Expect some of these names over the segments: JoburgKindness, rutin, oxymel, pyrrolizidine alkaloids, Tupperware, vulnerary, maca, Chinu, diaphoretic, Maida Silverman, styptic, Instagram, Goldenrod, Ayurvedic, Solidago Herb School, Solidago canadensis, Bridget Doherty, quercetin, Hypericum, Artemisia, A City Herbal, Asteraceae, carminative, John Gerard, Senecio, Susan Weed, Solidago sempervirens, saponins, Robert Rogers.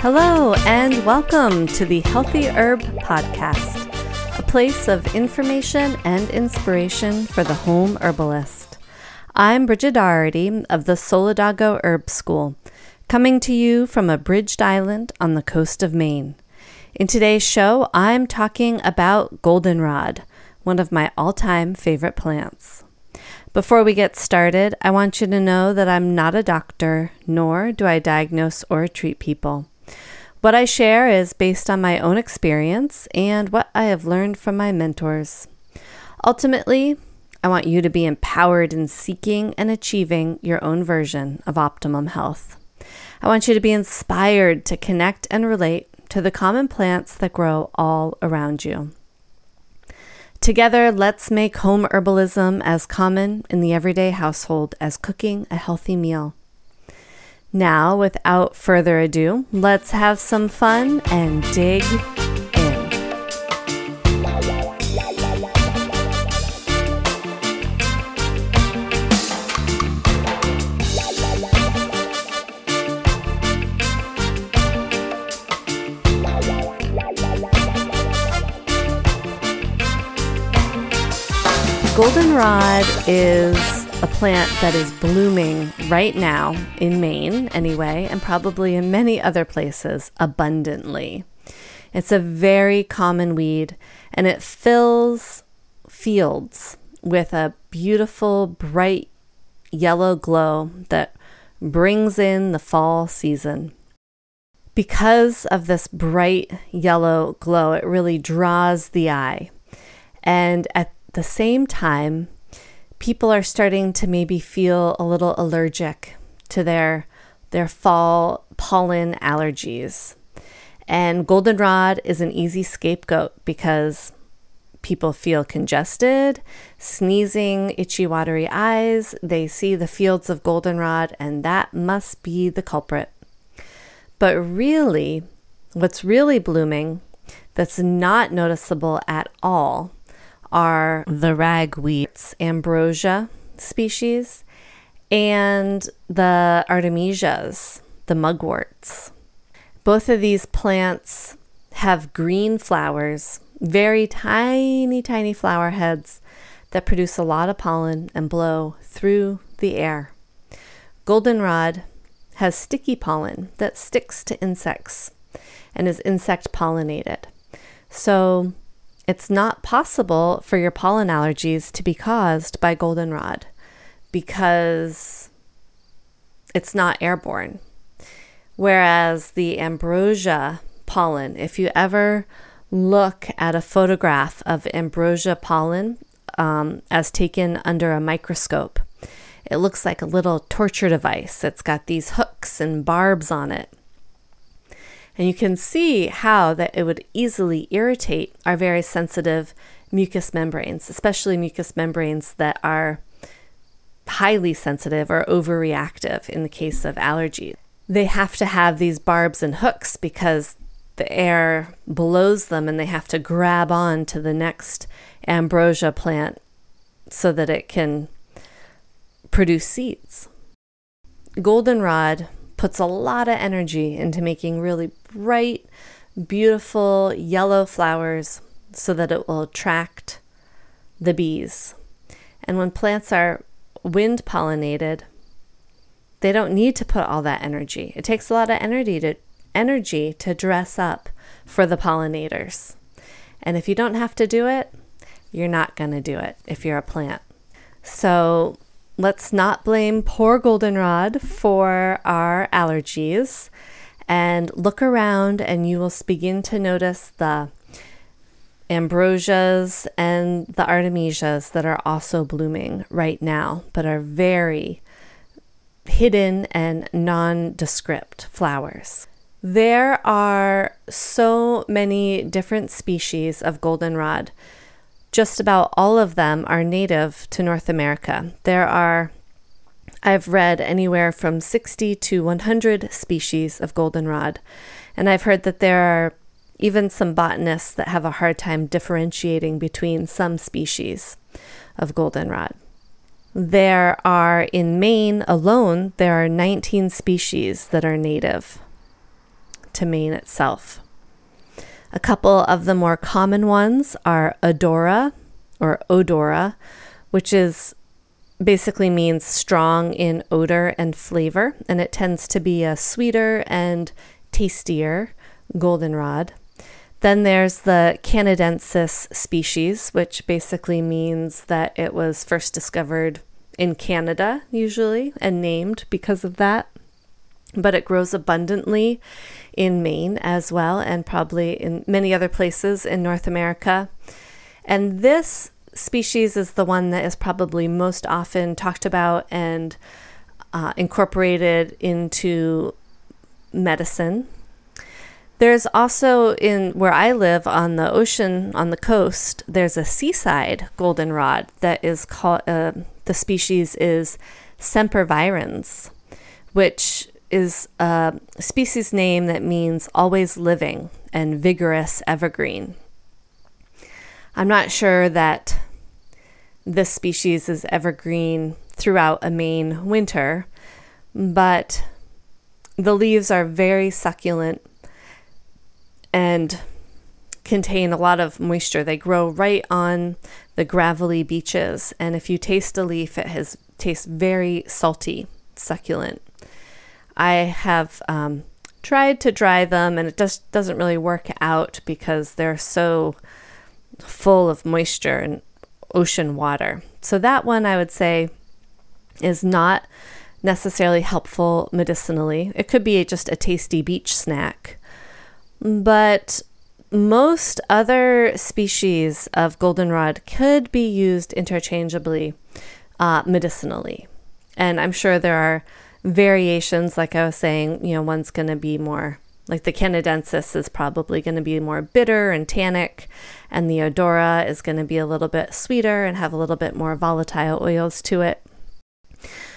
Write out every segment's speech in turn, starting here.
Hello, and welcome to the Healthy Herb Podcast, a place of information and inspiration for the home herbalist. I'm Bridget Doherty of the Solidago Herb School, coming to you from a bridged island on the coast of Maine. In today's show, I'm talking about goldenrod, one of my all-time favorite plants. Before we get started, I want you to know that I'm not a doctor, nor do I diagnose or treat people. What I share is based on my own experience and what I have learned from my mentors. Ultimately, I want you to be empowered in seeking and achieving your own version of optimum health. I want you to be inspired to connect and relate to the common plants that grow all around you. Together, let's make home herbalism as common in the everyday household as cooking a healthy meal. Now, without further ado, let's have some fun and dig in. Goldenrod is a plant that is blooming right now in Maine anyway, and probably in many other places abundantly. It's a very common weed, and it fills fields with a beautiful bright yellow glow that brings in the fall season. Because of this bright yellow glow, it really draws the eye. And at the same time, people are starting to maybe feel a little allergic to their fall pollen allergies. And goldenrod is an easy scapegoat because people feel congested, sneezing, itchy, watery eyes. They see the fields of goldenrod, and that must be the culprit. But really, what's really blooming that's not noticeable at all are the ragweed's ambrosia species and the artemisias, the mugworts. Both of these plants have green flowers, very tiny, tiny flower heads that produce a lot of pollen and blow through the air. Goldenrod has sticky pollen that sticks to insects and is insect pollinated. So it's not possible for your pollen allergies to be caused by goldenrod because it's not airborne. Whereas the ambrosia pollen, if you ever look at a photograph of ambrosia pollen as taken under a microscope, it looks like a little torture device. It's got these hooks and barbs on it. And you can see how that it would easily irritate our very sensitive mucous membranes, especially mucous membranes that are highly sensitive or overreactive in the case of allergies. They have to have these barbs and hooks because the air blows them and they have to grab on to the next ambrosia plant so that it can produce seeds. Goldenrod puts a lot of energy into making really bright, beautiful yellow flowers so that it will attract the bees. And when plants are wind pollinated, they don't need to put all that energy. It takes a lot of energy to dress up for the pollinators. And if you don't have to do it, you're not going to do it if you're a plant. So let's not blame poor goldenrod for our allergies, and look around and you will begin to notice the ambrosias and the artemisias that are also blooming right now, but are very hidden and nondescript flowers. There are so many different species of goldenrod. Just about all of them are native to North America. There are, I've read, anywhere from 60 to 100 species of goldenrod. And I've heard that there are even some botanists that have a hard time differentiating between some species of goldenrod. There are, in Maine alone, there are 19 species that are native to Maine itself. A couple of the more common ones are odora, or odora, which is basically means strong in odor and flavor, and it tends to be a sweeter and tastier goldenrod. Then there's the canadensis species, which basically means that it was first discovered in Canada, usually, and named because of that. But it grows abundantly in Maine as well, and probably in many other places in North America. And this species is the one that is probably most often talked about and incorporated into medicine. There's also, in where I live, on the ocean, on the coast, there's a seaside goldenrod that is called, the species is sempervirens, which is a species name that means always living and vigorous evergreen. I'm not sure that this species is evergreen throughout a Maine winter, but the leaves are very succulent and contain a lot of moisture. They grow right on the gravelly beaches, and if you taste a leaf, it tastes very salty, succulent. I have tried to dry them, and it just doesn't really work out because they're so full of moisture and ocean water. So that one, I would say, is not necessarily helpful medicinally. It could be just a tasty beach snack. But most other species of goldenrod could be used interchangeably medicinally. And I'm sure there are variations, like I was saying, you know, one's going to be more, like the canadensis is probably going to be more bitter and tannic, and the odora is going to be a little bit sweeter and have a little bit more volatile oils to it.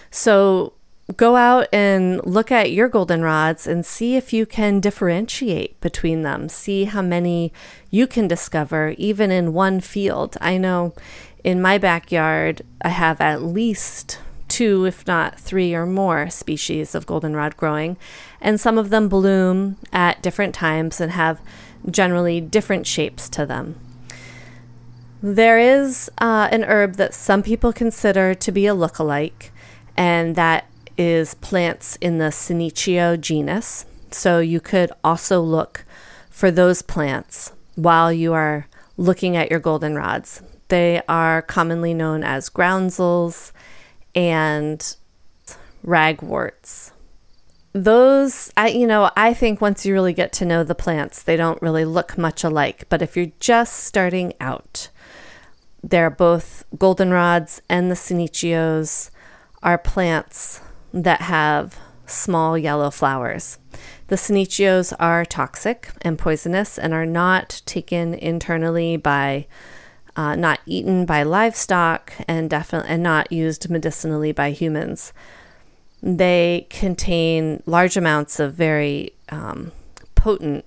So go out and look at your goldenrods and see if you can differentiate between them. See how many you can discover even in one field. I know in my backyard, I have at least 2, if not 3 or more species of goldenrod growing, and some of them bloom at different times and have generally different shapes to them. There is an herb that some people consider to be a lookalike, and that is plants in the Senecio genus. So you could also look for those plants while you are looking at your goldenrods. They are commonly known as groundsels and ragworts. Those, I think once you really get to know the plants, they don't really look much alike. But if you're just starting out, they're both goldenrods and the senecios are plants that have small yellow flowers. The senecios are toxic and poisonous and are not taken internally by not eaten by livestock, and not used medicinally by humans. They contain large amounts of very potent,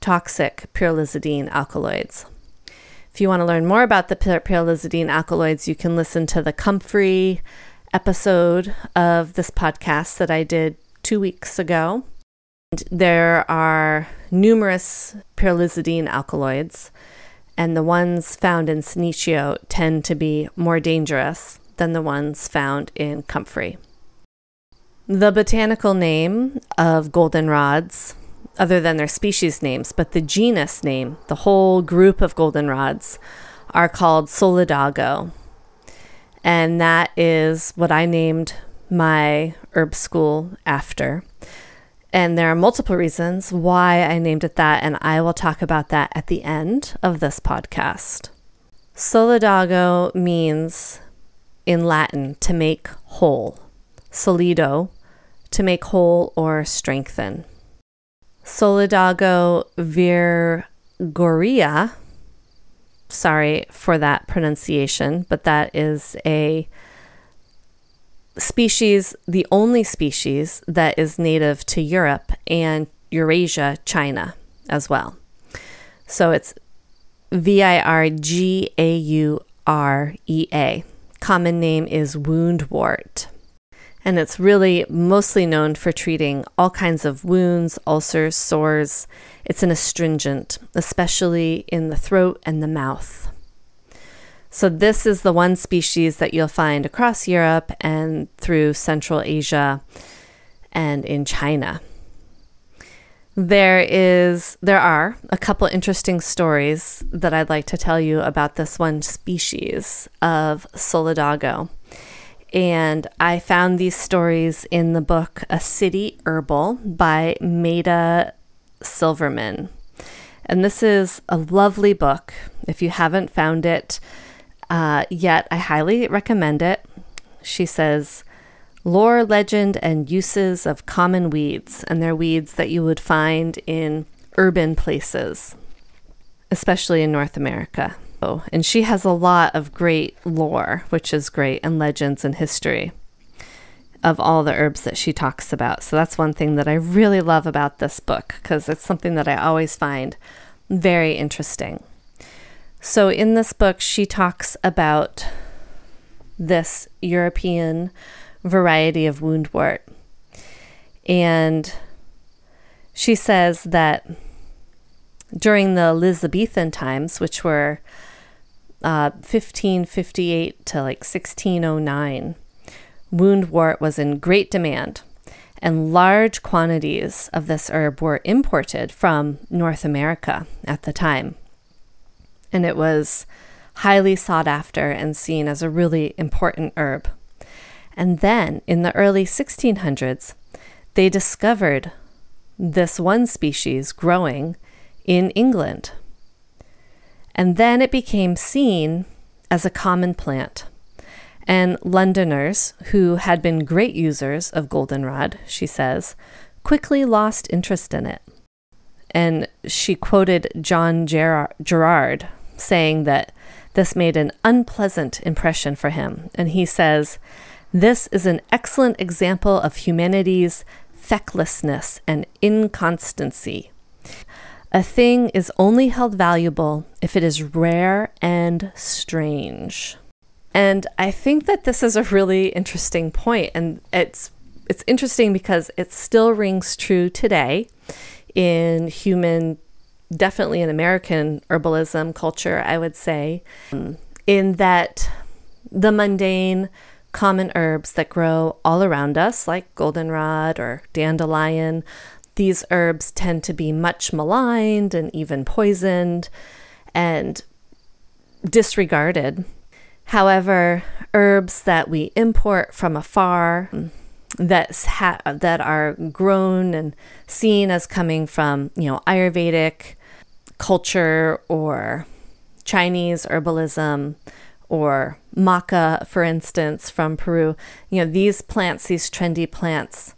toxic pyrrolizidine alkaloids. If you want to learn more about the pyrrolizidine alkaloids, you can listen to the Comfrey episode of this podcast that I did 2 weeks ago. And there are numerous pyrrolizidine alkaloids, and the ones found in Senecio tend to be more dangerous than the ones found in comfrey. The botanical name of goldenrods, other than their species names, but the genus name, the whole group of goldenrods, are called Solidago. And that is what I named my herb school after. And there are multiple reasons why I named it that, and I will talk about that at the end of this podcast. Solidago means, in Latin, to make whole. Solido, to make whole or strengthen. Solidago virgaurea. Sorry for that pronunciation, but that is a species, the only species that is native to Europe and Eurasia, China as well. So it's virgaurea. Common name is woundwort. And it's really mostly known for treating all kinds of wounds, ulcers, sores. It's an astringent, especially in the throat and the mouth. So this is the one species that you'll find across Europe and through Central Asia and in China. There are a couple interesting stories that I'd like to tell you about this one species of Solidago. And I found these stories in the book A City Herbal by Maida Silverman. And this is a lovely book. If you haven't found it yet, I highly recommend it. She says, lore, legend, and uses of common weeds. And they're weeds that you would find in urban places, especially in North America. And she has a lot of great lore, which is great, and legends and history of all the herbs that she talks about. So that's one thing that I really love about this book, because it's something that I always find very interesting. So in this book, she talks about this European variety of woundwort. And she says that during the Elizabethan times, which were 1558 to like 1609, woundwort was in great demand, and large quantities of this herb were imported from North America at the time. And it was highly sought after and seen as a really important herb. And then in the early 1600s, they discovered this one species growing in England. And then it became seen as a common plant. And Londoners, who had been great users of goldenrod, she says, quickly lost interest in it. And she quoted John Gerard saying that this made an unpleasant impression for him. And he says, this is an excellent example of humanity's fecklessness and inconstancy. A thing is only held valuable if it is rare and strange. And I think that this is a really interesting point. And it's interesting because it still rings true today in human, definitely in American herbalism culture, I would say, in that the mundane common herbs that grow all around us, like goldenrod or dandelion, these herbs tend to be much maligned and even poisoned and disregarded. However, herbs that we import from afar that are grown and seen as coming from, Ayurvedic culture or Chinese herbalism or maca, for instance, from Peru, these plants, these trendy plants,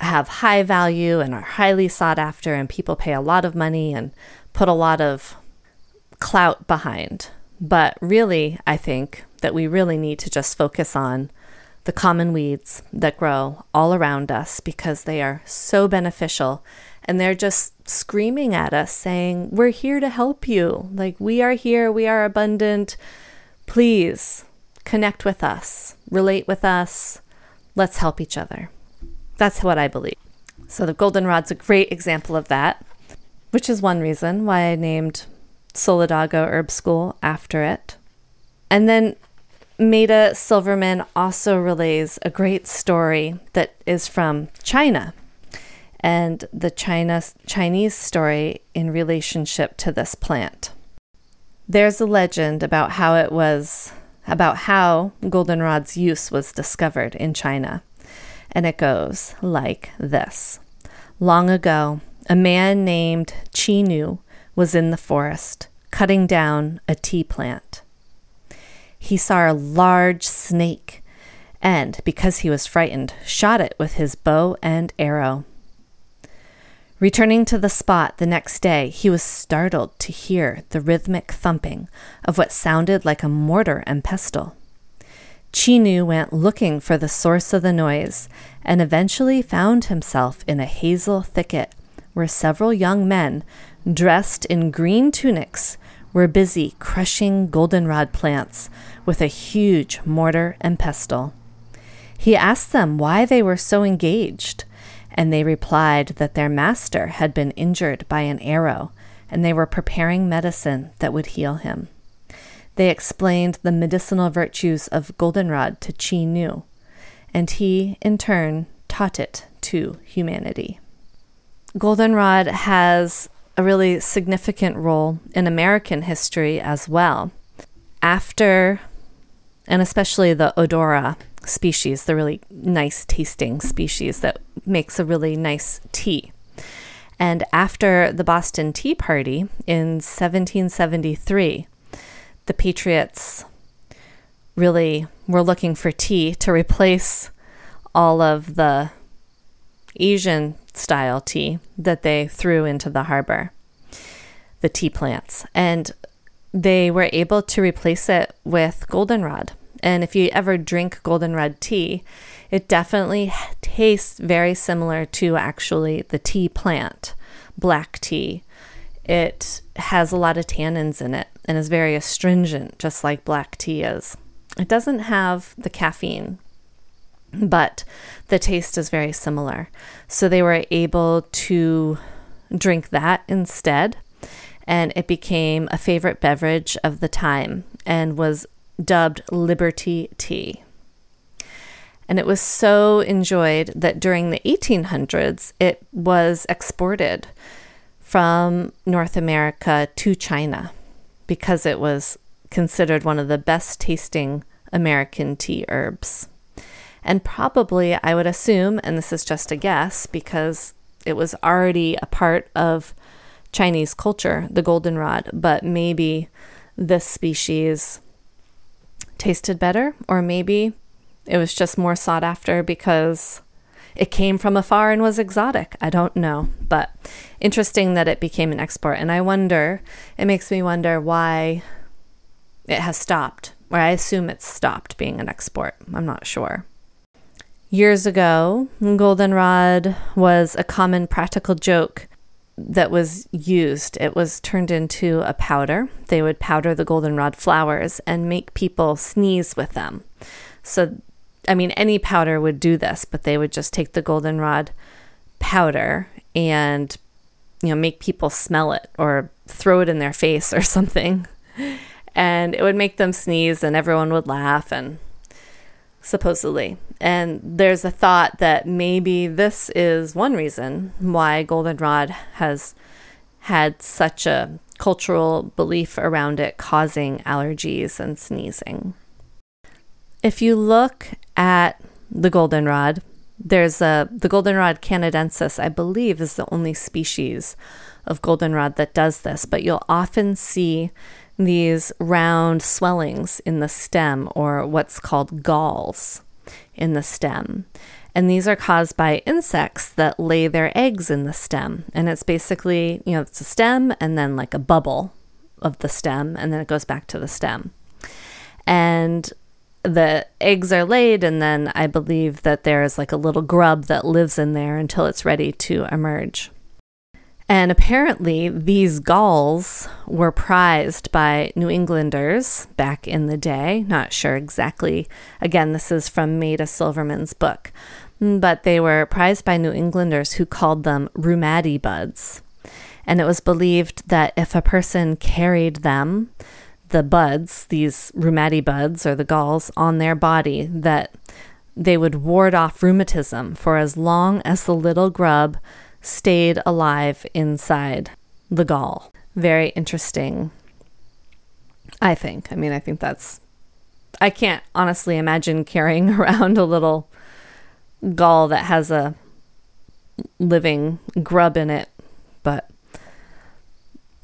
have high value and are highly sought after, and people pay a lot of money and put a lot of clout behind. But really, I think that we really need to just focus on the common weeds that grow all around us, because they are so beneficial and they're just screaming at us saying, we're here to help you. Like, we are here, we are abundant. Please connect with us, relate with us. Let's help each other. That's what I believe. So the goldenrod's a great example of that, which is one reason why I named Solidago Herb School after it. And then Maida Silverman also relays a great story that is from China, and the Chinese story in relationship to this plant. There's a legend about how goldenrod's use was discovered in China. And it goes like this. Long ago, a man named Chinu was in the forest, cutting down a tea plant. He saw a large snake, and because he was frightened, shot it with his bow and arrow. Returning to the spot the next day, he was startled to hear the rhythmic thumping of what sounded like a mortar and pestle. Chinu went looking for the source of the noise and eventually found himself in a hazel thicket where several young men, dressed in green tunics, were busy crushing goldenrod plants with a huge mortar and pestle. He asked them why they were so engaged, and they replied that their master had been injured by an arrow, and they were preparing medicine that would heal him. They explained the medicinal virtues of goldenrod to Chinu, and he, in turn, taught it to humanity. Goldenrod has a really significant role in American history as well. After, and especially the odora species, the really nice tasting species that makes a really nice tea. And after the Boston Tea Party in 1773, the patriots really were looking for tea to replace all of the Asian style tea that they threw into the harbor, the tea plants, and they were able to replace it with goldenrod. And if you ever drink goldenrod tea, it definitely tastes very similar to actually the tea plant, black tea. It has a lot of tannins in it and is very astringent, just like black tea is. It doesn't have the caffeine, but the taste is very similar. So they were able to drink that instead, and it became a favorite beverage of the time and was dubbed Liberty Tea. And it was so enjoyed that during the 1800s, it was exported from North America to China, because it was considered one of the best tasting American tea herbs. And probably, I would assume, and this is just a guess, because it was already a part of Chinese culture, the goldenrod, but maybe this species tasted better, or maybe it was just more sought after because it came from afar and was exotic. I don't know, but interesting that it became an export. And I wonder, it makes me wonder why it has stopped, or I assume it's stopped being an export. I'm not sure. Years ago, goldenrod was a common practical joke that was used. It was turned into a powder. They would powder the goldenrod flowers and make people sneeze with them. So, I mean, any powder would do this, but they would just take the goldenrod powder and, you know, make people smell it or throw it in their face or something. And it would make them sneeze, and everyone would laugh, and supposedly. And there's a thought that maybe this is one reason why goldenrod has had such a cultural belief around it causing allergies and sneezing. If you look at the goldenrod, the goldenrod canadensis, I believe, is the only species of goldenrod that does this, but you'll often see these round swellings in the stem, or what's called galls in the stem. And these are caused by insects that lay their eggs in the stem. And it's basically, you know, it's a stem and then like a bubble of the stem, and then it goes back to the stem. And the eggs are laid, and then I believe that there is like a little grub that lives in there until it's ready to emerge. And apparently these galls were prized by New Englanders back in the day. Not sure exactly. Again, this is from Maida Silverman's book. But they were prized by New Englanders who called them rheumati buds. And it was believed that if a person carried them, the buds, these rheumati buds or the galls, on their body, that they would ward off rheumatism for as long as the little grub stayed alive inside the gall. Very interesting, I think. I mean, I think that's... I can't honestly imagine carrying around a little gall that has a living grub in it, but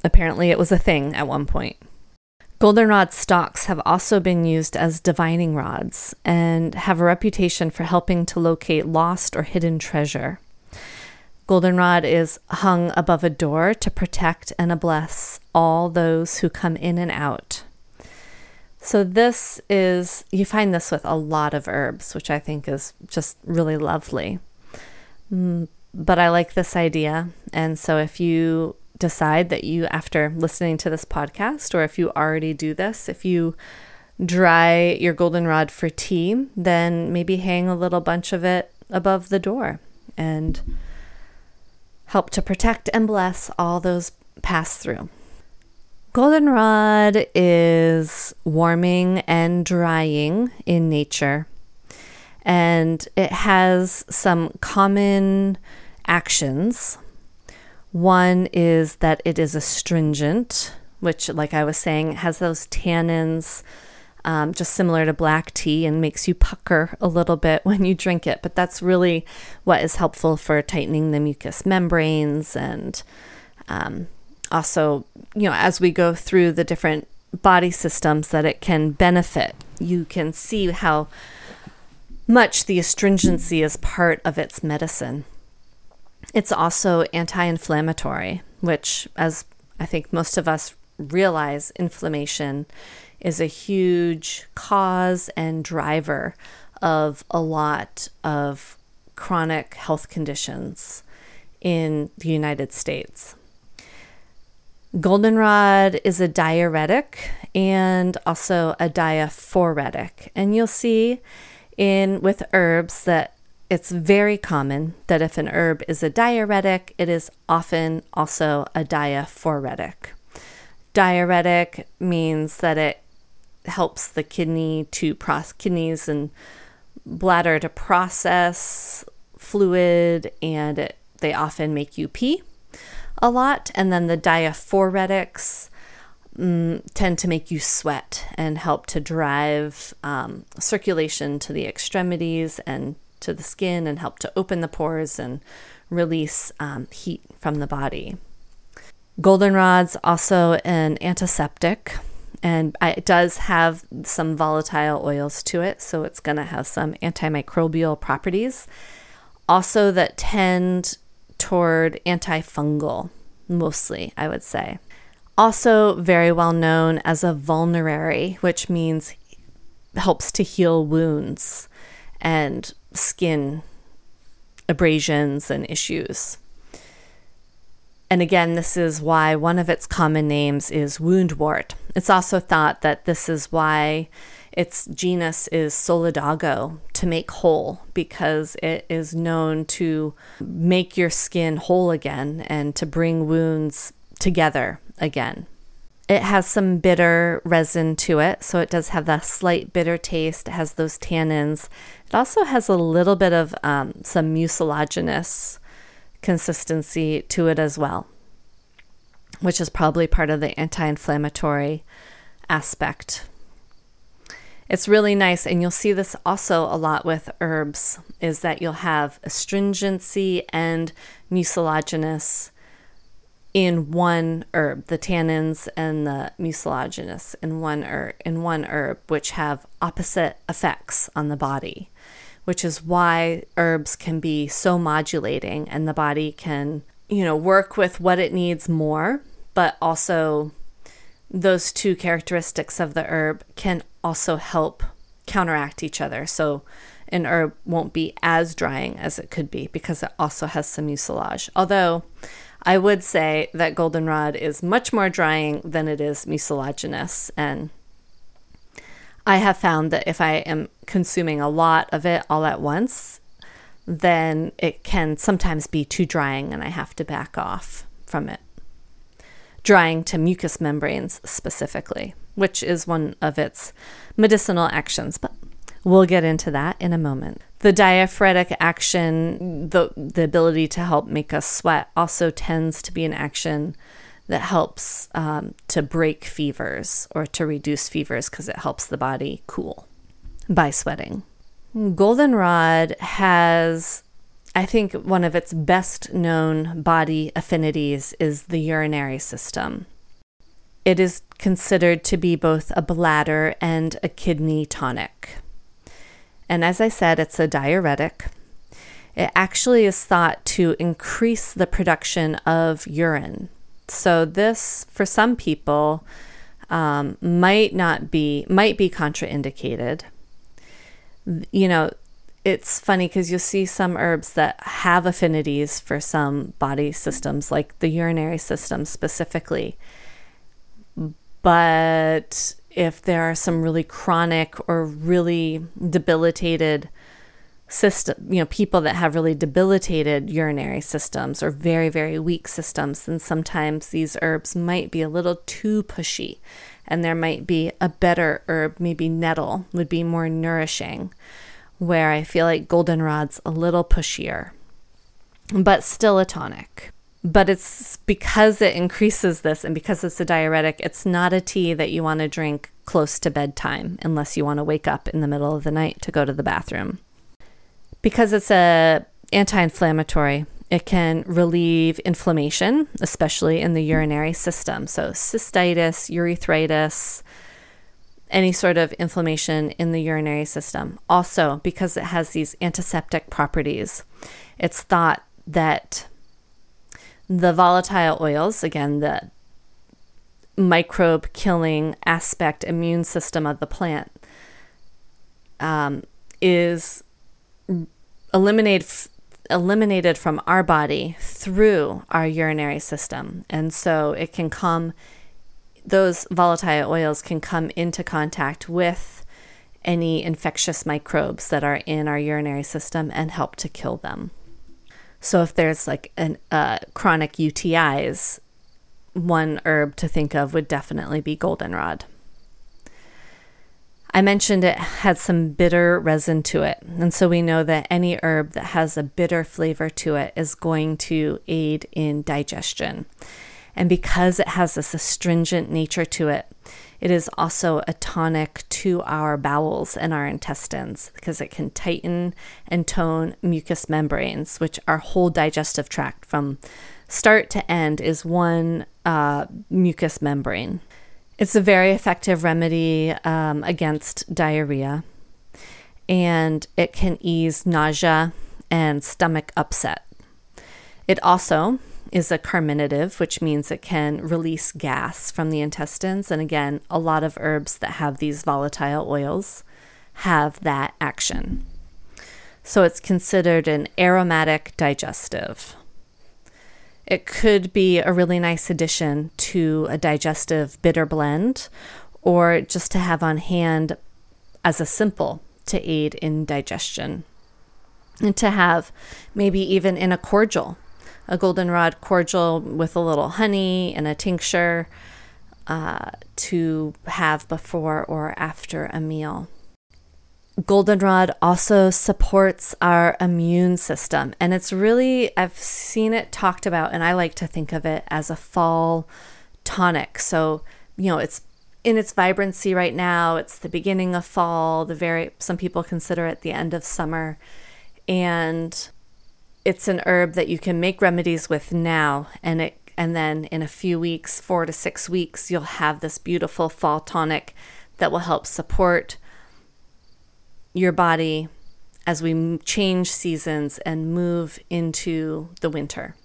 apparently it was a thing at one point. Goldenrod stalks have also been used as divining rods and have a reputation for helping to locate lost or hidden treasure. Goldenrod is hung above a door to protect and bless all those who come in and out. So this is, you find this with a lot of herbs, which I think is just really lovely. But I like this idea. And so if you decide that you, after listening to this podcast, or if you already do this, if you dry your goldenrod for tea, then maybe hang a little bunch of it above the door and help to protect and bless all those pass through. Goldenrod is warming and drying in nature, and it has some common actions. One is that it is astringent, which, like I was saying, has those tannins, just similar to black tea, and makes you pucker a little bit when you drink it. But that's really what is helpful for tightening the mucous membranes and also, you know, as we go through the different body systems that it can benefit, you can see how much the astringency is part of its medicine. It's also anti-inflammatory, which, as I think most of us realize, inflammation is a huge cause and driver of a lot of chronic health conditions in the United States. Goldenrod is a diuretic and also a diaphoretic. And you'll see with herbs that it's very common that if an herb is a diuretic, it is often also a diaphoretic. Diuretic means that it helps the kidneys and bladder to process fluid, and they often make you pee a lot. And then the diaphoretics tend to make you sweat and help to drive circulation to the extremities and to the skin, and help to open the pores and release heat from the body. Goldenrod's also an antiseptic, and it does have some volatile oils to it, so it's going to have some antimicrobial properties also that tend toward antifungal, mostly, I would say. Also very well known as a vulnerary, which means helps to heal wounds and skin abrasions and issues. And again, this is why one of its common names is woundwort. It's also thought that this is why its genus is Solidago, to make whole, because it is known to make your skin whole again and to bring wounds together again. It has some bitter resin to it, so it does have that slight bitter taste. It has those tannins. It also has a little bit of some mucilaginous consistency to it as well, which is probably part of the anti-inflammatory aspect. It's really nice, and you'll see this also a lot with herbs, is that you'll have astringency and mucilaginous in one herb, the tannins and the mucilaginous in one herb, which have opposite effects on the body, which is why herbs can be so modulating, and the body can, work with what it needs more, but also those two characteristics of the herb can also help counteract each other. So an herb won't be as drying as it could be because it also has some mucilage. Although I would say that goldenrod is much more drying than it is mucilaginous. And I have found that if I am consuming a lot of it all at once, then it can sometimes be too drying and I have to back off from it. Drying to mucous membranes specifically, which is one of its medicinal actions, but we'll get into that in a moment. The diaphoretic action, the ability to help make us sweat, also tends to be an action that helps to break fevers or to reduce fevers, because it helps the body cool by sweating. Goldenrod has, I think, one of its best known body affinities is the urinary system. It is considered to be both a bladder and a kidney tonic. And as I said, it's a diuretic. it actually is thought to increase the production of urine. So this, for some people, might be contraindicated. You know, it's funny because you'll see some herbs that have affinities for some body systems, like the urinary system specifically. But if there are some really chronic or really debilitated system, you know, people that have really debilitated urinary systems or very, very weak systems, then sometimes these herbs might be a little too pushy, and there might be a better herb. Maybe nettle would be more nourishing, where I feel like goldenrod's a little pushier, but still a tonic. But it's because it increases this and because it's a diuretic, it's not a tea that you want to drink close to bedtime unless you want to wake up in the middle of the night to go to the bathroom. Because it's an anti-inflammatory, it can relieve inflammation, especially in the urinary system. So cystitis, urethritis, any sort of inflammation in the urinary system. Also, because it has these antiseptic properties, it's thought that the volatile oils, again, the microbe-killing aspect, immune system of the plant, is eliminated from our body through our urinary system. And so it can come, those volatile oils can come into contact with any infectious microbes that are in our urinary system and help to kill them. So if there's like chronic UTIs, one herb to think of would definitely be goldenrod. I mentioned it had some bitter resin to it, and so we know that any herb that has a bitter flavor to it is going to aid in digestion. And because it has this astringent nature to it, it is also a tonic to our bowels and our intestines, because it can tighten and tone mucous membranes, which our whole digestive tract from start to end is one mucous membrane. It's a very effective remedy against diarrhea, and it can ease nausea and stomach upset. It also is a carminative, which means it can release gas from the intestines. And again, a lot of herbs that have these volatile oils have that action. So it's considered an aromatic digestive. It could be a really nice addition to a digestive bitter blend, or just to have on hand as a simple to aid in digestion. And to have maybe even in a cordial, a goldenrod cordial with a little honey and a tincture to have before or after a meal. Goldenrod also supports our immune system, and it's really, I've seen it talked about, and I like to think of it as a fall tonic. So, you know, it's in its vibrancy right now. It's the beginning of fall, some people consider it the end of summer, and it's an herb that you can make remedies with now, and then in a few weeks, 4 to 6 weeks, you'll have this beautiful fall tonic that will help support your body as we change seasons and move into the winter.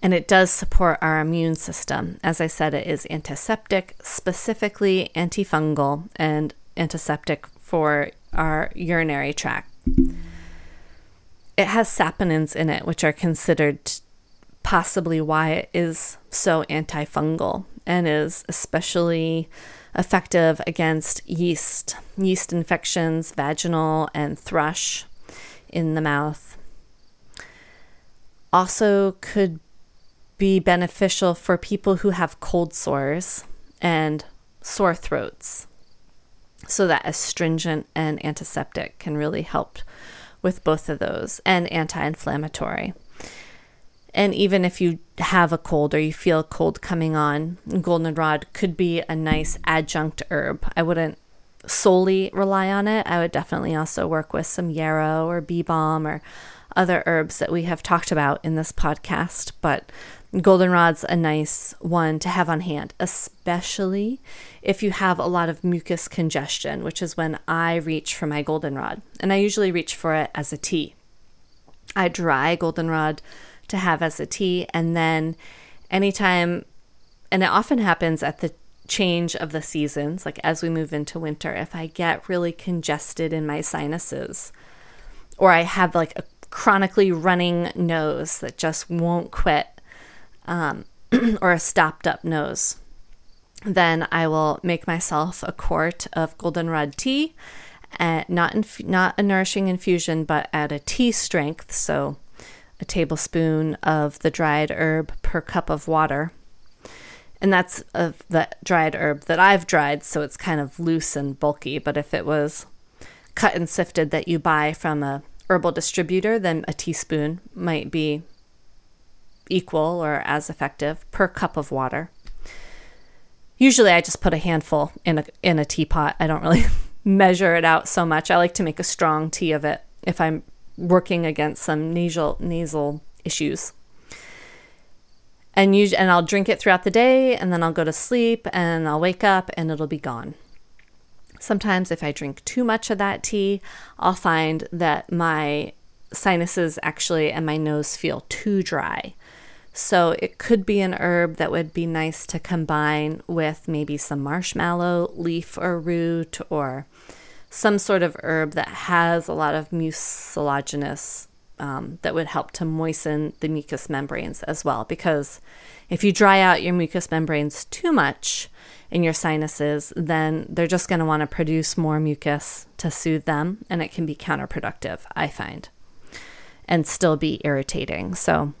And it does support our immune system. As I said, it is antiseptic, specifically antifungal and antiseptic for our urinary tract. It has saponins in it, which are considered possibly why it is so antifungal and is especially effective against yeast infections, vaginal and thrush in the mouth. Also could be beneficial for people who have cold sores and sore throats. So that astringent and antiseptic can really help with both of those, and anti-inflammatory. And even if you have a cold or you feel cold coming on, goldenrod could be a nice adjunct herb. I wouldn't solely rely on it. I would definitely also work with some yarrow or bee balm or other herbs that we have talked about in this podcast, but goldenrod's a nice one to have on hand, especially if you have a lot of mucus congestion, which is when I reach for my goldenrod, and I usually reach for it as a tea. I dry goldenrod to have as a tea, and then anytime, and it often happens at the change of the seasons, like as we move into winter, if I get really congested in my sinuses, or I have like a chronically running nose that just won't quit, or a stopped up nose, then I will make myself a quart of goldenrod tea, not a nourishing infusion, but at a tea strength, so a tablespoon of the dried herb per cup of water. And that's of the dried herb that I've dried, so it's kind of loose and bulky, but if it was cut and sifted that you buy from a herbal distributor, then a teaspoon might be equal or as effective per cup of water. Usually I just put a handful in a teapot. I don't really measure it out so much. I like to make a strong tea of it if I'm working against some nasal issues. And I'll drink it throughout the day, and then I'll go to sleep and I'll wake up and it'll be gone. Sometimes if I drink too much of that tea, I'll find that my sinuses actually and my nose feel too dry. So it could be an herb that would be nice to combine with maybe some marshmallow leaf or root, or some sort of herb that has a lot of mucilaginous that would help to moisten the mucous membranes as well, because if you dry out your mucous membranes too much in your sinuses, then they're just going to want to produce more mucus to soothe them, and it can be counterproductive, I find, and still be irritating. So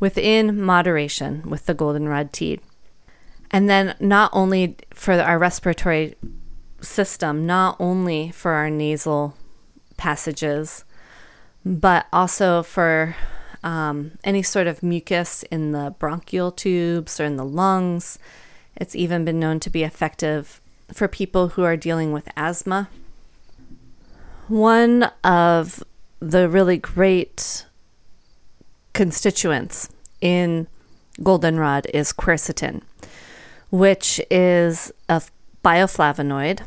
within moderation with the goldenrod tea. And then not only for our respiratory system, not only for our nasal passages, but also for any sort of mucus in the bronchial tubes or in the lungs. It's even been known to be effective for people who are dealing with asthma. One of the really great constituents in goldenrod is quercetin, which is a bioflavonoid,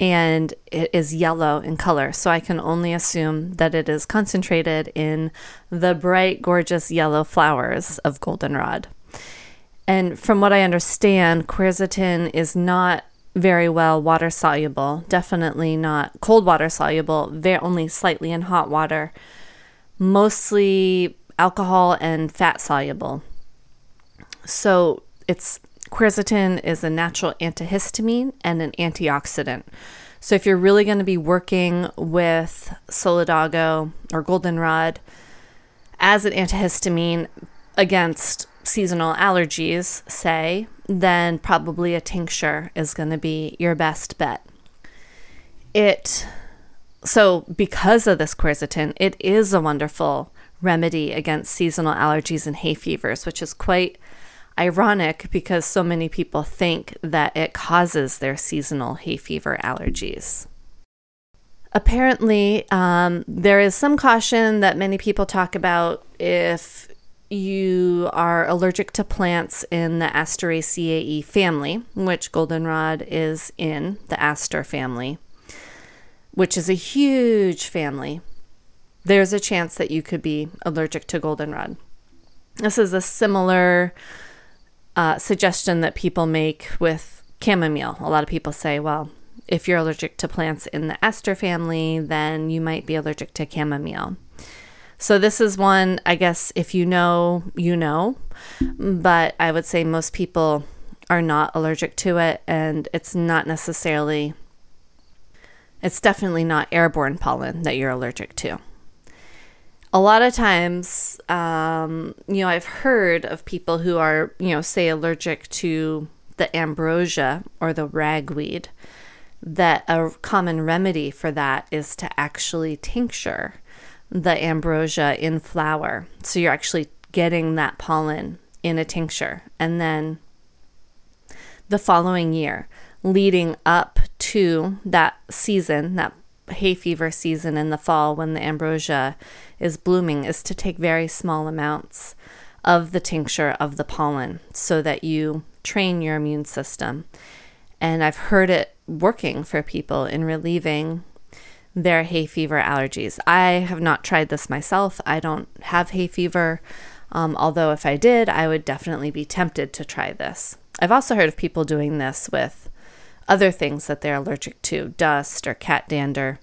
and it is yellow in color, so I can only assume that it is concentrated in the bright, gorgeous yellow flowers of goldenrod. And from what I understand, quercetin is not very well water soluble, definitely not cold water soluble, only slightly in hot water, mostly alcohol and fat soluble. So quercetin is a natural antihistamine and an antioxidant. So if you're really going to be working with Solidago or goldenrod as an antihistamine against seasonal allergies, say, then probably a tincture is going to be your best bet. So because of this quercetin, it is a wonderful remedy against seasonal allergies and hay fevers, which is quite ironic because so many people think that it causes their seasonal hay fever allergies. Apparently, there is some caution that many people talk about if you are allergic to plants in the Asteraceae family, which goldenrod is in the aster family, which is a huge family. There's a chance that you could be allergic to goldenrod. This is a similar suggestion that people make with chamomile. A lot of people say, well, if you're allergic to plants in the aster family, then you might be allergic to chamomile. So this is one, I guess, if you know, you know, but I would say most people are not allergic to it, and it's definitely not airborne pollen that you're allergic to. A lot of times, I've heard of people who are, say allergic to the ambrosia or the ragweed, that a common remedy for that is to actually tincture the ambrosia in flower. So you're actually getting that pollen in a tincture. And then the following year, leading up to that season, that hay fever season in the fall when the ambrosia is blooming is to take very small amounts of the tincture of the pollen so that you train your immune system. And I've heard it working for people in relieving their hay fever allergies. I have not tried this myself. I don't have hay fever, although if I did, I would definitely be tempted to try this. I've also heard of people doing this with other things that they're allergic to, dust or cat dander,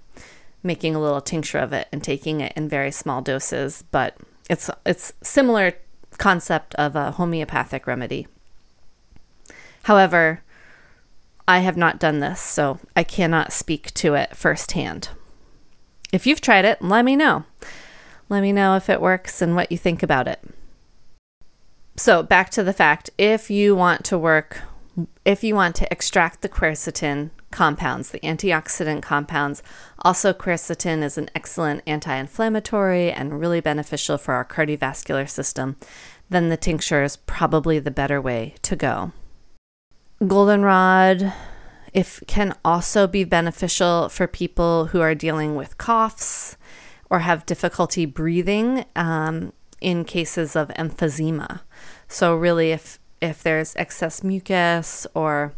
making a little tincture of it and taking it in very small doses, but it's similar concept of a homeopathic remedy. However, I have not done this, so I cannot speak to it firsthand. If you've tried it, let me know. Let me know if it works and what you think about it. So back to the fact, if you want to extract the quercetin compounds, the antioxidant compounds, also quercetin is an excellent anti-inflammatory and really beneficial for our cardiovascular system, then the tincture is probably the better way to go. Goldenrod can also be beneficial for people who are dealing with coughs or have difficulty breathing in cases of emphysema. So really, if there's excess mucus or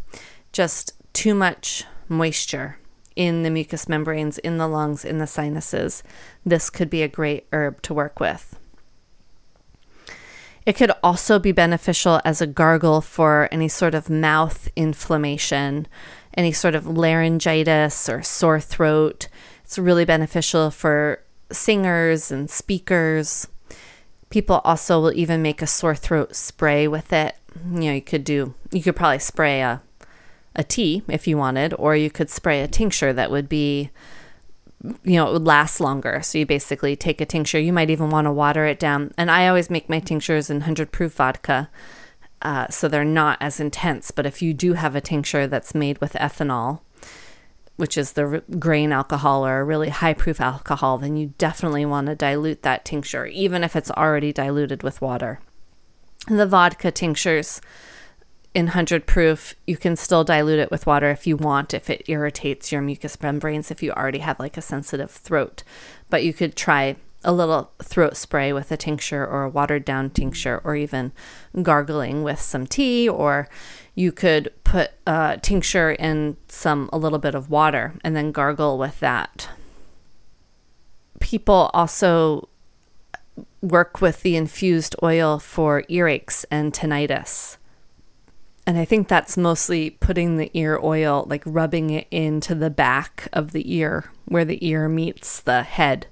just too much moisture in the mucous membranes, in the lungs, in the sinuses, this could be a great herb to work with. It could also be beneficial as a gargle for any sort of mouth inflammation, any sort of laryngitis or sore throat. It's really beneficial for singers and speakers. People also will even make a sore throat spray with it. You could probably spray a tea if you wanted, or you could spray a tincture that would be, it would last longer. So you basically take a tincture. You might even want to water it down. And I always make my tinctures in 100 proof vodka, so they're not as intense. But if you do have a tincture that's made with ethanol, which is the grain alcohol or a really high proof alcohol, then you definitely want to dilute that tincture, even if it's already diluted with water. The vodka tinctures in 100 proof, you can still dilute it with water if you want, if it irritates your mucous membranes, if you already have like a sensitive throat. But you could try a little throat spray with a tincture or a watered down tincture, or even gargling with some tea, or you could put a tincture in a little bit of water and then gargle with that. People also work with the infused oil for earaches and tinnitus. And I think that's mostly putting the ear oil, like rubbing it into the back of the ear where the ear meets the head,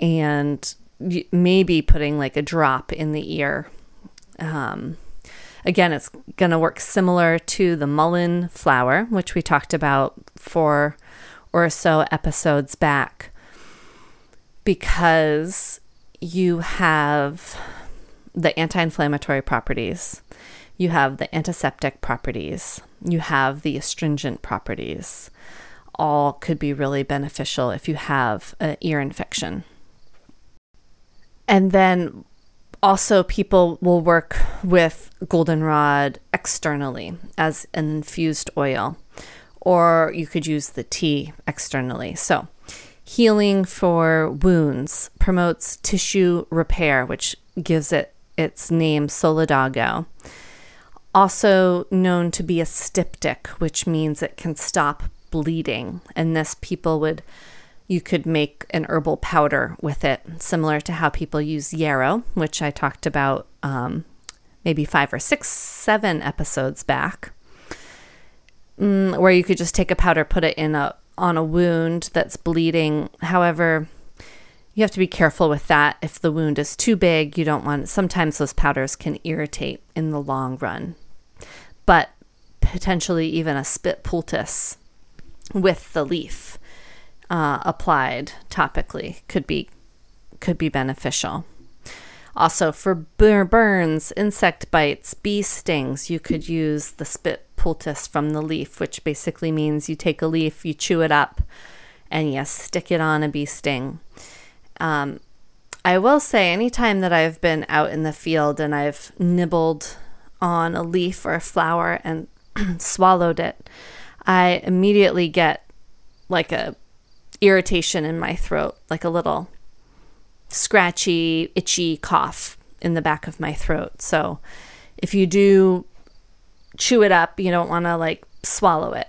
and maybe putting like a drop in the ear. Again, it's going to work similar to the mullein flower, which we talked about 4 or so episodes back, because you have the anti-inflammatory properties. You have the antiseptic properties, you have the astringent properties. All could be really beneficial if you have an ear infection. And then also people will work with goldenrod externally as an infused oil, or you could use the tea externally. So healing for wounds promotes tissue repair, which gives it its name Solidago. Also known to be a styptic, which means it can stop bleeding. And this you could make an herbal powder with it, similar to how people use yarrow, which I talked about maybe 7 episodes back, where you could just take a powder, put it on a wound that's bleeding. However, you have to be careful with that. If the wound is too big, you don't want it. Sometimes those powders can irritate in the long run. But potentially even a spit poultice with the leaf applied topically could be beneficial. Also for burns, insect bites, bee stings, you could use the spit poultice from the leaf, which basically means you take a leaf, you chew it up, and yes, stick it on a bee sting. I will say, anytime that I've been out in the field and I've nibbled on a leaf or a flower and swallowed it, I immediately get like a irritation in my throat, like a little scratchy, itchy cough in the back of my throat. So if you do chew it up, you don't want to like swallow it.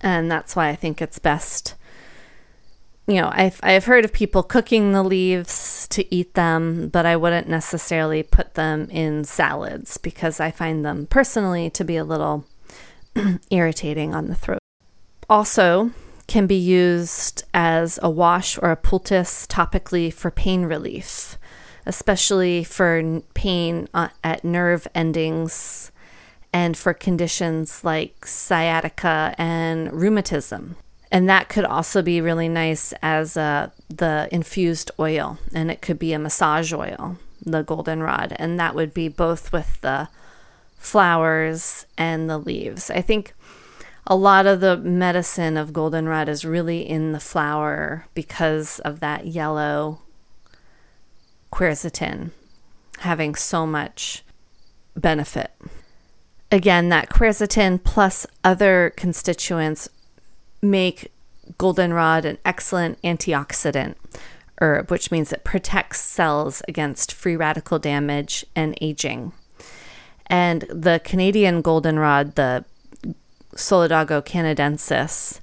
And that's why I think it's best. You know, I've heard of people cooking the leaves to eat them, but I wouldn't necessarily put them in salads because I find them personally to be a little irritating on the throat. Also, can be used as a wash or a poultice topically for pain relief, especially for pain at nerve endings and for conditions like sciatica and rheumatism. And that could also be really nice as the infused oil, and it could be a massage oil, the goldenrod, and that would be both with the flowers and the leaves. I think a lot of the medicine of goldenrod is really in the flower because of that yellow quercetin having so much benefit. Again, that quercetin plus other constituents make goldenrod an excellent antioxidant herb, which means it protects cells against free radical damage and aging. And the Canadian goldenrod, the Solidago canadensis,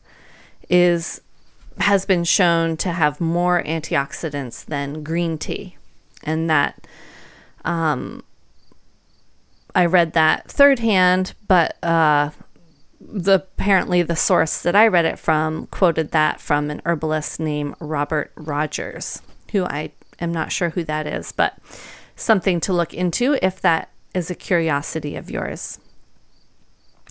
has been shown to have more antioxidants than green tea. And that I read that third hand, but apparently the source that I read it from quoted that from an herbalist named Robert Rogers, who I am not sure who that is, but something to look into if that is a curiosity of yours.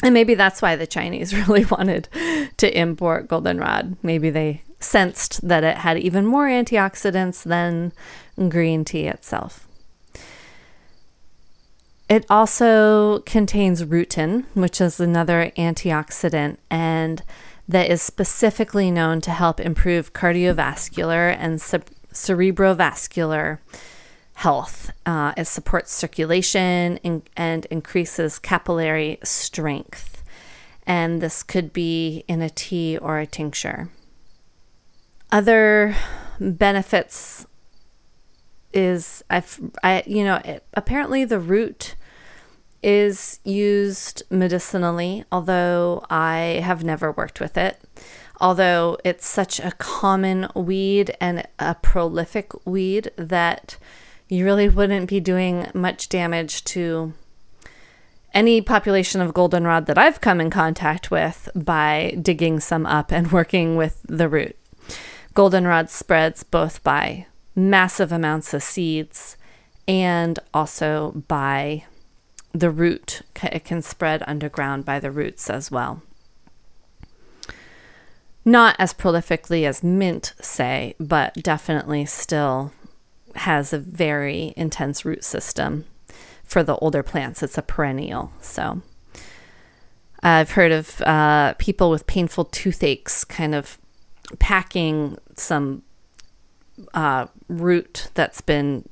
And maybe that's why the Chinese really wanted to import goldenrod. Maybe they sensed that it had even more antioxidants than green tea itself. It also contains rutin, which is another antioxidant, and that is specifically known to help improve cardiovascular and cerebrovascular health. It supports circulation and increases capillary strength. And this could be in a tea or a tincture. Other benefits is, apparently the root is used medicinally, although I have never worked with it. Although it's such a common weed and a prolific weed that you really wouldn't be doing much damage to any population of goldenrod that I've come in contact with by digging some up and working with the root. Goldenrod spreads both by massive amounts of seeds and also by the root. It can spread underground by the roots as well. Not as prolifically as mint, say, but definitely still has a very intense root system for the older plants. It's a perennial. So I've heard of people with painful toothaches kind of packing some root that's been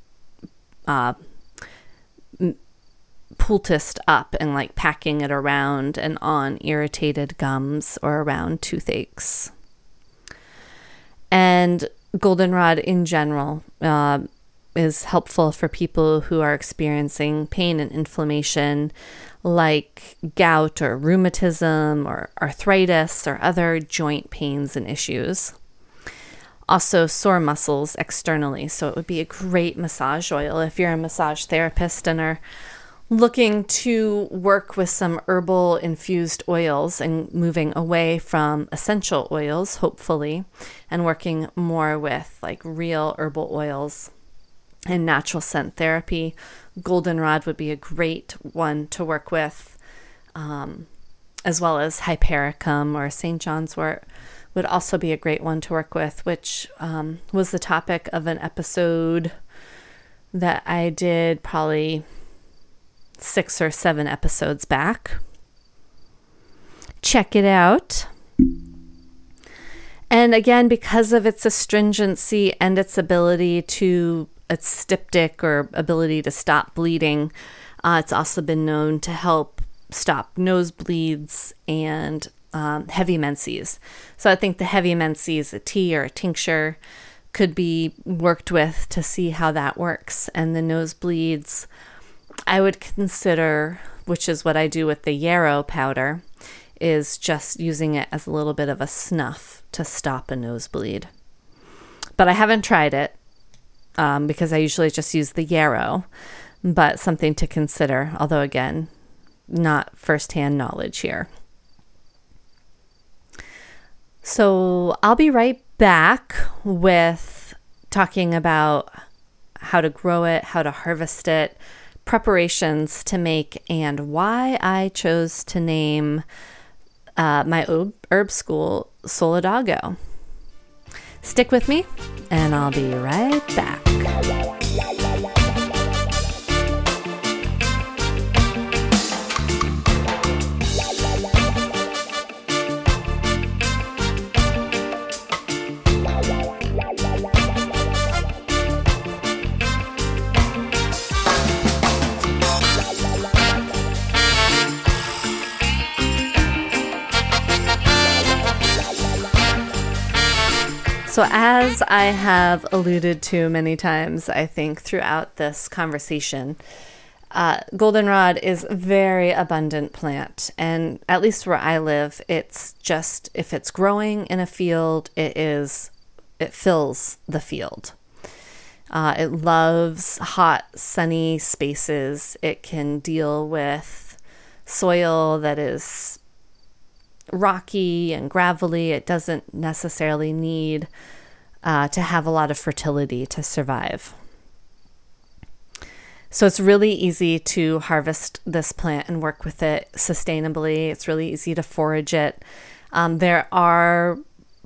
poulticed up and like packing it around and on irritated gums or around toothaches. And goldenrod in general is helpful for people who are experiencing pain and inflammation like gout or rheumatism or arthritis or other joint pains and issues. Also sore muscles externally. So it would be a great massage oil if you're a massage therapist and are looking to work with some herbal infused oils and moving away from essential oils, hopefully, and working more with like real herbal oils and natural scent therapy. Goldenrod would be a great one to work with, as well as Hypericum or St. John's wort would also be a great one to work with, which was the topic of an episode that I did probably 6 or 7 episodes back. Check it out. And again, because of its astringency and its styptic or ability to stop bleeding, it's also been known to help stop nosebleeds and heavy menses. So I think the heavy menses, a tea or a tincture, could be worked with to see how that works. And the nosebleeds, I would consider, which is what I do with the yarrow powder, is just using it as a little bit of a snuff to stop a nosebleed. But I haven't tried it because I usually just use the yarrow, but something to consider, although again, not firsthand knowledge here. So I'll be right back with talking about how to grow it, how to harvest it, preparations to make, and why I chose to name my herb school Solidago. Stick with me, and I'll be right back. So as I have alluded to many times, I think, throughout this conversation, goldenrod is a very abundant plant. And at least where I live, it's just, if it's growing in a field, it fills the field. It loves hot, sunny spaces. It can deal with soil that is rocky and gravelly. It doesn't necessarily need to have a lot of fertility to survive. So it's really easy to harvest this plant and work with it sustainably. It's really easy to forage it. There are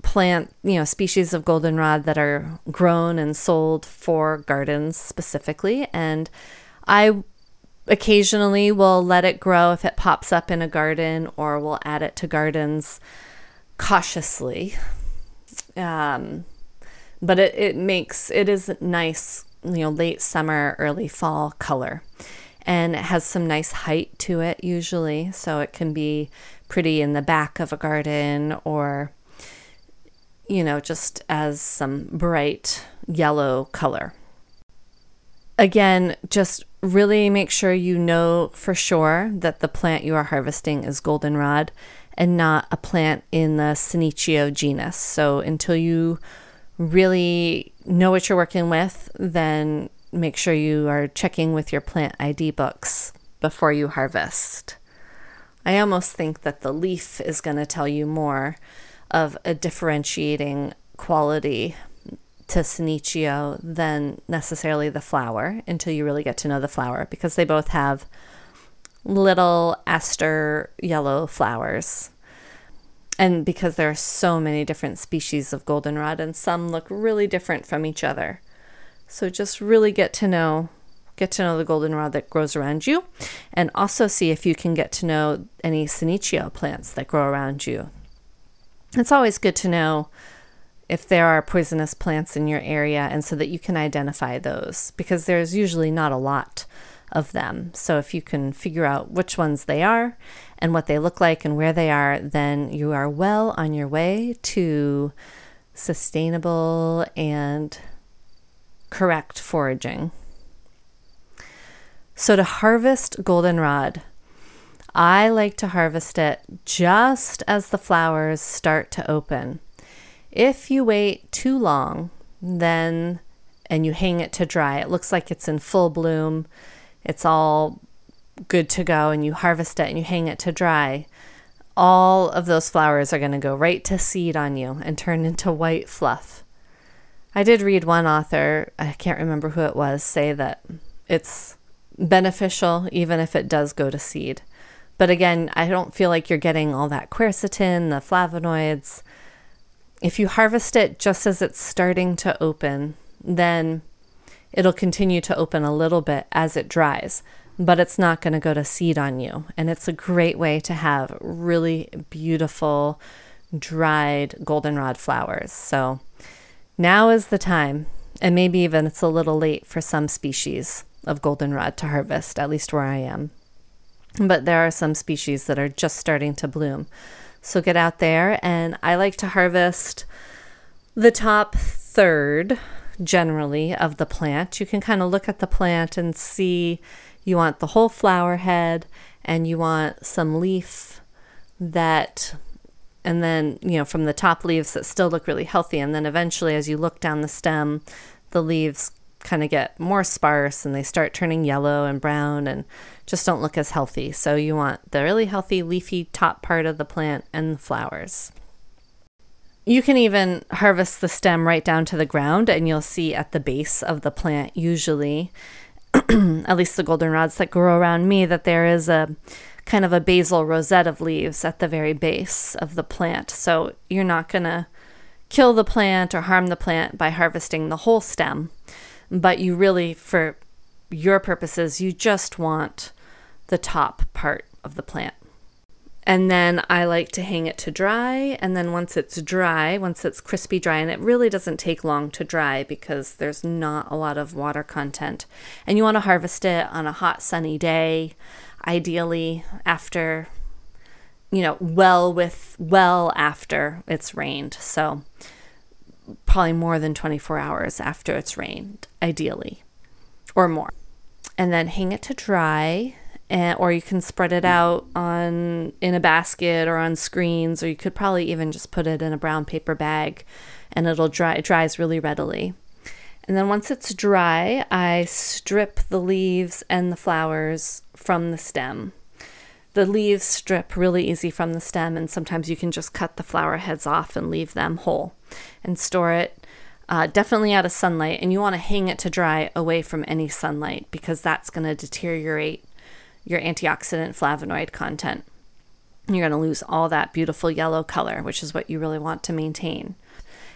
species of goldenrod that are grown and sold for gardens specifically, and I occasionally we'll let it grow if it pops up in a garden, or we'll add it to gardens cautiously. But it is nice, late summer, early fall color, and it has some nice height to it usually. So it can be pretty in the back of a garden, or, just as some bright yellow color. Again, just really make sure you know for sure that the plant you are harvesting is goldenrod and not a plant in the Senecio genus. So until you really know what you're working with, then make sure you are checking with your plant ID books before you harvest. I almost think that the leaf is going to tell you more of a differentiating quality to Senecio than necessarily the flower, until you really get to know the flower, because they both have little aster yellow flowers. And because there are so many different species of goldenrod, and some look really different from each other. So just really get to know the goldenrod that grows around you, and also see if you can get to know any Senecio plants that grow around you. It's always good to know if there are poisonous plants in your area, and so that you can identify those, because there's usually not a lot of them. So if you can figure out which ones they are and what they look like and where they are, then you are well on your way to sustainable and correct foraging. So to harvest goldenrod, I like to harvest it just as the flowers start to open. If you wait too long, and you hang it to dry, it looks like it's in full bloom, it's all good to go, and you harvest it and you hang it to dry, all of those flowers are going to go right to seed on you and turn into white fluff. I did read one author, I can't remember who it was, say that it's beneficial even if it does go to seed. But again, I don't feel like you're getting all that quercetin, the flavonoids. If you harvest it just as it's starting to open, then it'll continue to open a little bit as it dries, but it's not going to go to seed on you. And it's a great way to have really beautiful dried goldenrod flowers. So now is the time, and maybe even it's a little late for some species of goldenrod to harvest, at least where I am. But there are some species that are just starting to bloom. So get out there, and I like to harvest the top third, generally, of the plant. You can kind of look at the plant and see you want the whole flower head and you want some leaf that, and then, you know, from the top leaves that still look really healthy. And then eventually, as you look down the stem, the leaves kind of get more sparse and they start turning yellow and brown and just don't look as healthy. So you want the really healthy leafy top part of the plant and the flowers. You can even harvest the stem right down to the ground, and you'll see at the base of the plant usually, at least the goldenrods that grow around me, that there is a kind of a basal rosette of leaves at the very base of the plant. So you're not going to kill the plant or harm the plant by harvesting the whole stem. But you really, for your purposes, you just want the top part of the plant. And then I like to hang it to dry. And then once it's dry, once it's crispy dry, and it really doesn't take long to dry because there's not a lot of water content. And you want to harvest it on a hot, sunny day, ideally after, you know, well after it's rained. So probably more than 24 hours after it's rained, ideally, or more. And then hang it to dry, and, or you can spread it out on in a basket or on screens, or you could probably even just put it in a brown paper bag, and it'll dry. It dries really readily. And then once it's dry, I strip the leaves and the flowers from the stem. The leaves strip really easy from the stem, and sometimes you can just cut the flower heads off and leave them whole and store it definitely out of sunlight. And you want to hang it to dry away from any sunlight because that's going to deteriorate your antioxidant flavonoid content. You're going to lose all that beautiful yellow color, which is what you really want to maintain.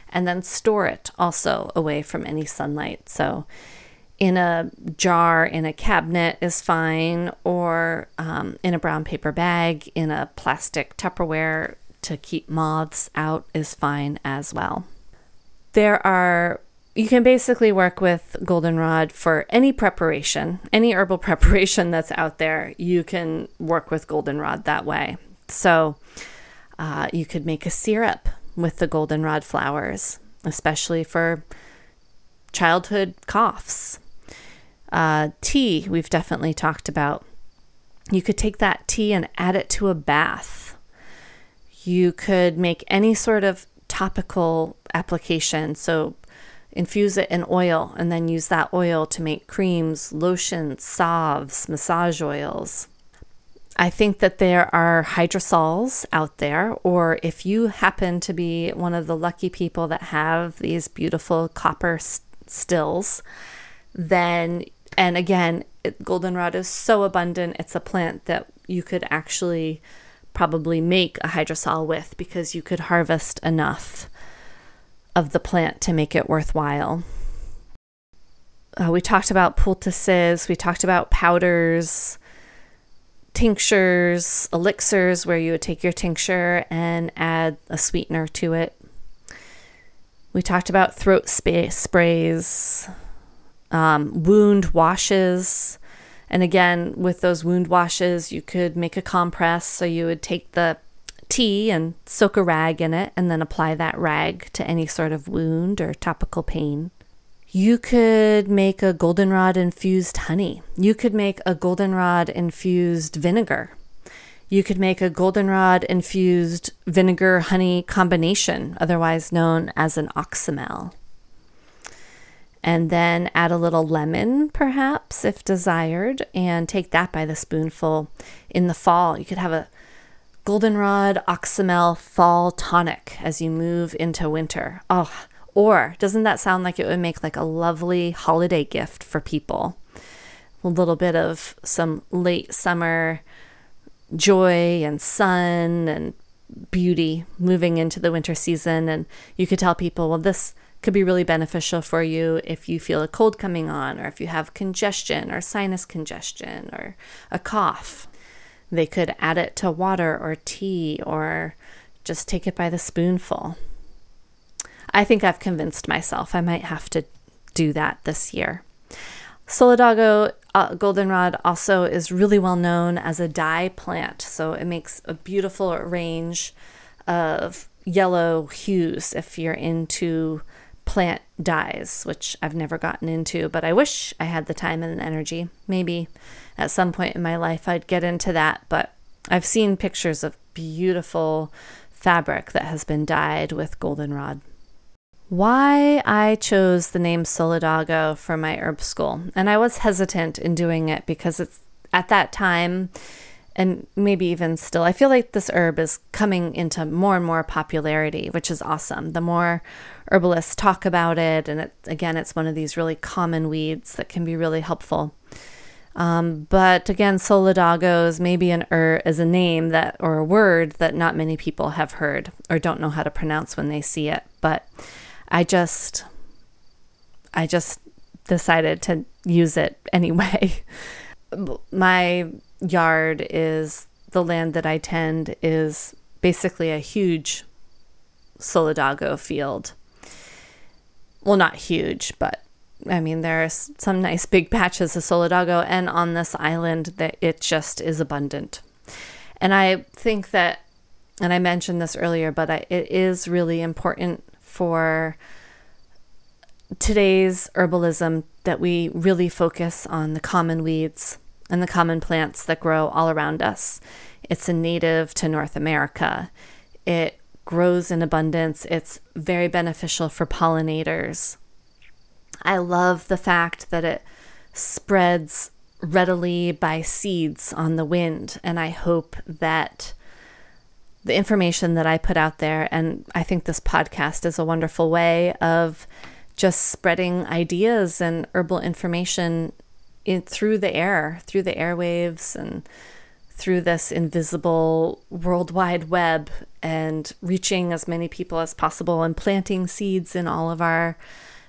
And then store it also away from any sunlight. So in a jar, in a cabinet is fine, or in a brown paper bag, in a plastic Tupperware to keep moths out is fine as well. You can basically work with goldenrod for any preparation, any herbal preparation that's out there. You can work with goldenrod that way. So you could make a syrup with the goldenrod flowers, especially for childhood coughs. Tea, we've definitely talked about. You could take that tea and add it to a bath. You could make any sort of topical application. So infuse it in oil and then use that oil to make creams, lotions, salves, massage oils. I think that there are hydrosols out there, or if you happen to be one of the lucky people that have these beautiful copper stills, then, and again, goldenrod is so abundant, it's a plant that you could actually probably make a hydrosol with because you could harvest enough of the plant to make it worthwhile. We talked about poultices, we talked about powders, tinctures, elixirs, where you would take your tincture and add a sweetener to it. We talked about throat sprays, wound washes. And again, with those wound washes, you could make a compress. So you would take the tea and soak a rag in it and then apply that rag to any sort of wound or topical pain. You could make a goldenrod infused honey. You could make a goldenrod infused vinegar. You could make a goldenrod infused vinegar honey combination, otherwise known as an oxymel. And then add a little lemon, perhaps, if desired, and take that by the spoonful. In the fall, you could have a goldenrod oxymel fall tonic as you move into winter. Oh, or doesn't that sound like it would make like a lovely holiday gift for people? A little bit of some late summer joy and sun and beauty moving into the winter season. And you could tell people, well, this could be really beneficial for you if you feel a cold coming on, or if you have congestion or sinus congestion or a cough. They could add it to water or tea, or just take it by the spoonful. I think I've convinced myself I might have to do that this year. Solidago goldenrod also is really well known as a dye plant, so it makes a beautiful range of yellow hues if you're into plant dyes, which I've never gotten into, but I wish I had the time and energy. Maybe at some point in my life I'd get into that, but I've seen pictures of beautiful fabric that has been dyed with goldenrod. Why I chose the name Solidago for my herb school, and I was hesitant in doing it because it's at that time, and maybe even still, I feel like this herb is coming into more and more popularity, which is awesome. The more herbalists talk about it, and it's one of these really common weeds that can be really helpful. But again, Solidago is maybe is a name that, or a word that not many people have heard or don't know how to pronounce when they see it. But I just decided to use it anyway. My yard is, the land that I tend is basically a huge Solidago field. Well, not huge, but I mean, there are some nice big patches of Solidago, and on this island that it just is abundant. And I think that, and I mentioned this earlier, but it is really important for today's herbalism that we really focus on the common weeds and the common plants that grow all around us. It's a native to North America. It grows in abundance. It's very beneficial for pollinators. I love the fact that it spreads readily by seeds on the wind, and I hope that the information that I put out there, and I think this podcast is a wonderful way of just spreading ideas and herbal information through the air, through the airwaves, and through this invisible worldwide web, and reaching as many people as possible and planting seeds in all of our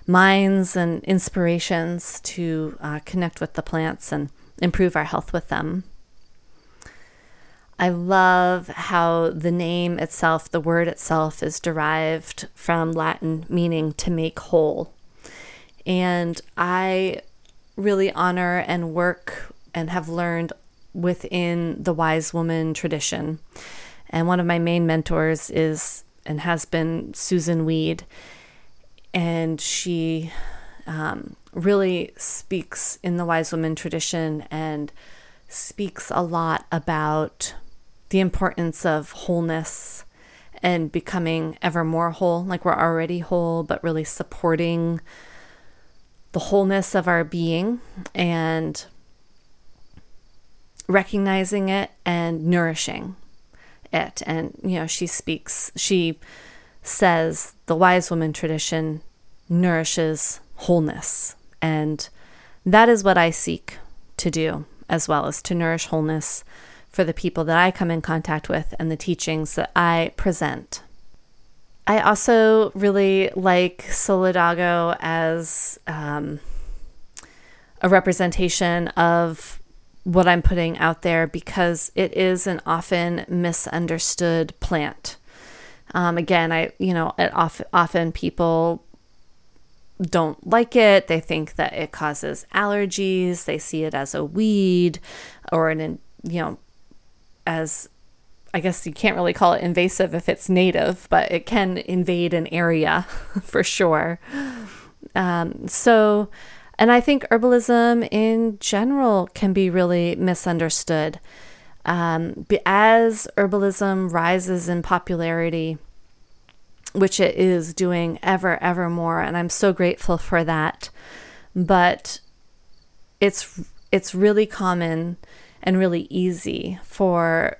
minds and inspirations to connect with the plants and improve our health with them. I love how the name itself, the word itself, is derived from Latin meaning to make whole. And I really honor and work and have learned within the wise woman tradition. And one of my main mentors is and has been Susan Weed. And she really speaks in the wise woman tradition and speaks a lot about the importance of wholeness and becoming ever more whole. Like, we're already whole, but really supporting the wholeness of our being and recognizing it and nourishing it. And, you know, she says the wise woman tradition nourishes wholeness. And that is what I seek to do, as well as to nourish wholeness for the people that I come in contact with and the teachings that I present. I also really like Solidago as a representation of what I'm putting out there, because it is an often misunderstood plant. Again, often people don't like it. They think that it causes allergies. They see it as a weed, or as, I guess you can't really call it invasive if it's native, but it can invade an area for sure. And I think herbalism in general can be really misunderstood. As herbalism rises in popularity, which it is doing ever, ever more, and I'm so grateful for that, but it's really common and really easy for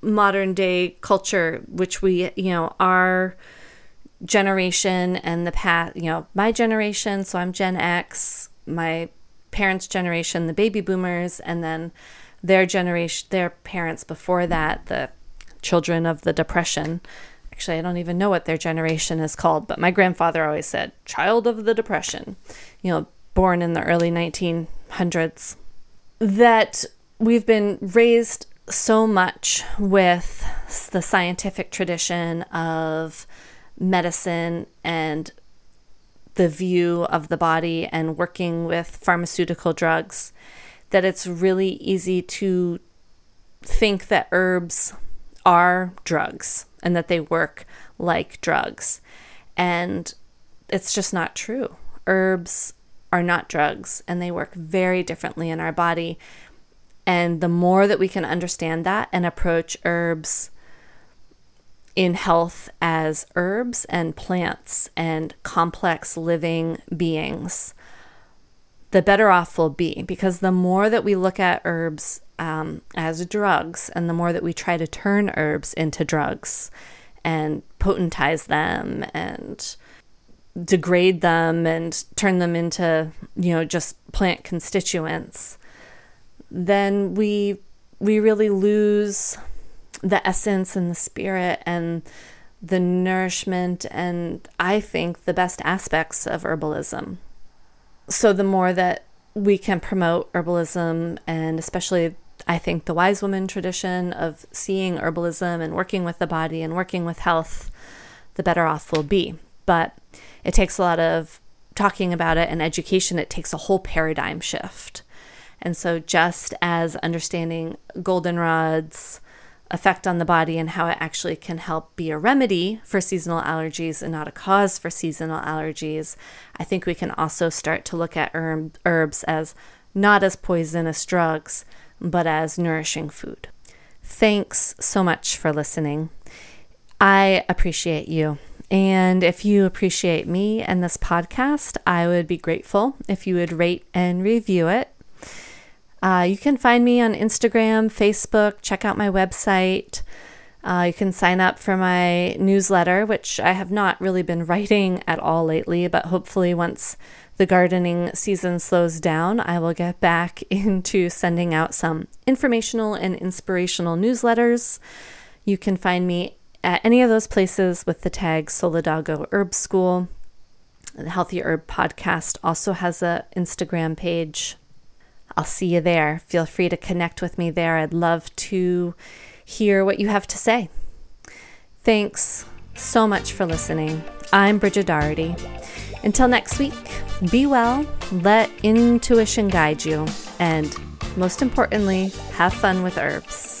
modern day culture, which we, our generation and the past, my generation, so I'm Gen X, my parents' generation, the baby boomers, and then their generation, their parents before that, the children of the Depression. Actually, I don't even know what their generation is called, but my grandfather always said, child of the Depression, born in the early 1900s, that we've been raised so much with the scientific tradition of medicine and the view of the body and working with pharmaceutical drugs, that it's really easy to think that herbs are drugs and that they work like drugs. And It's just not true. Herbs are not drugs, and they work very differently in our body. And the more that we can understand that and approach herbs in health as herbs and plants and complex living beings, the better off we'll be. Because the more that we look at herbs as drugs, and the more that we try to turn herbs into drugs and potentize them and degrade them and turn them into, you know, just plant constituents, then we really lose the essence and the spirit and the nourishment and, I think, the best aspects of herbalism. So the more that we can promote herbalism, and especially, I think, the wise woman tradition of seeing herbalism and working with the body and working with health, the better off we'll be. But it takes a lot of talking about it and education. It takes a whole paradigm shift. And so just as understanding goldenrod's effect on the body and how it actually can help be a remedy for seasonal allergies and not a cause for seasonal allergies, I think we can also start to look at herbs as not as poisonous drugs, but as nourishing food. Thanks so much for listening. I appreciate you. And if you appreciate me and this podcast, I would be grateful if you would rate and review it. You can find me on Instagram, Facebook, check out my website. You can sign up for my newsletter, which I have not really been writing at all lately, but hopefully once the gardening season slows down, I will get back into sending out some informational and inspirational newsletters. You can find me at any of those places with the tag Solidago Herb School. The Healthy Herb Podcast also has an Instagram page. I'll see you there. Feel free to connect with me there. I'd love to hear what you have to say. Thanks so much for listening. I'm Bridget Doherty. Until next week, be well, let intuition guide you, and most importantly, have fun with herbs.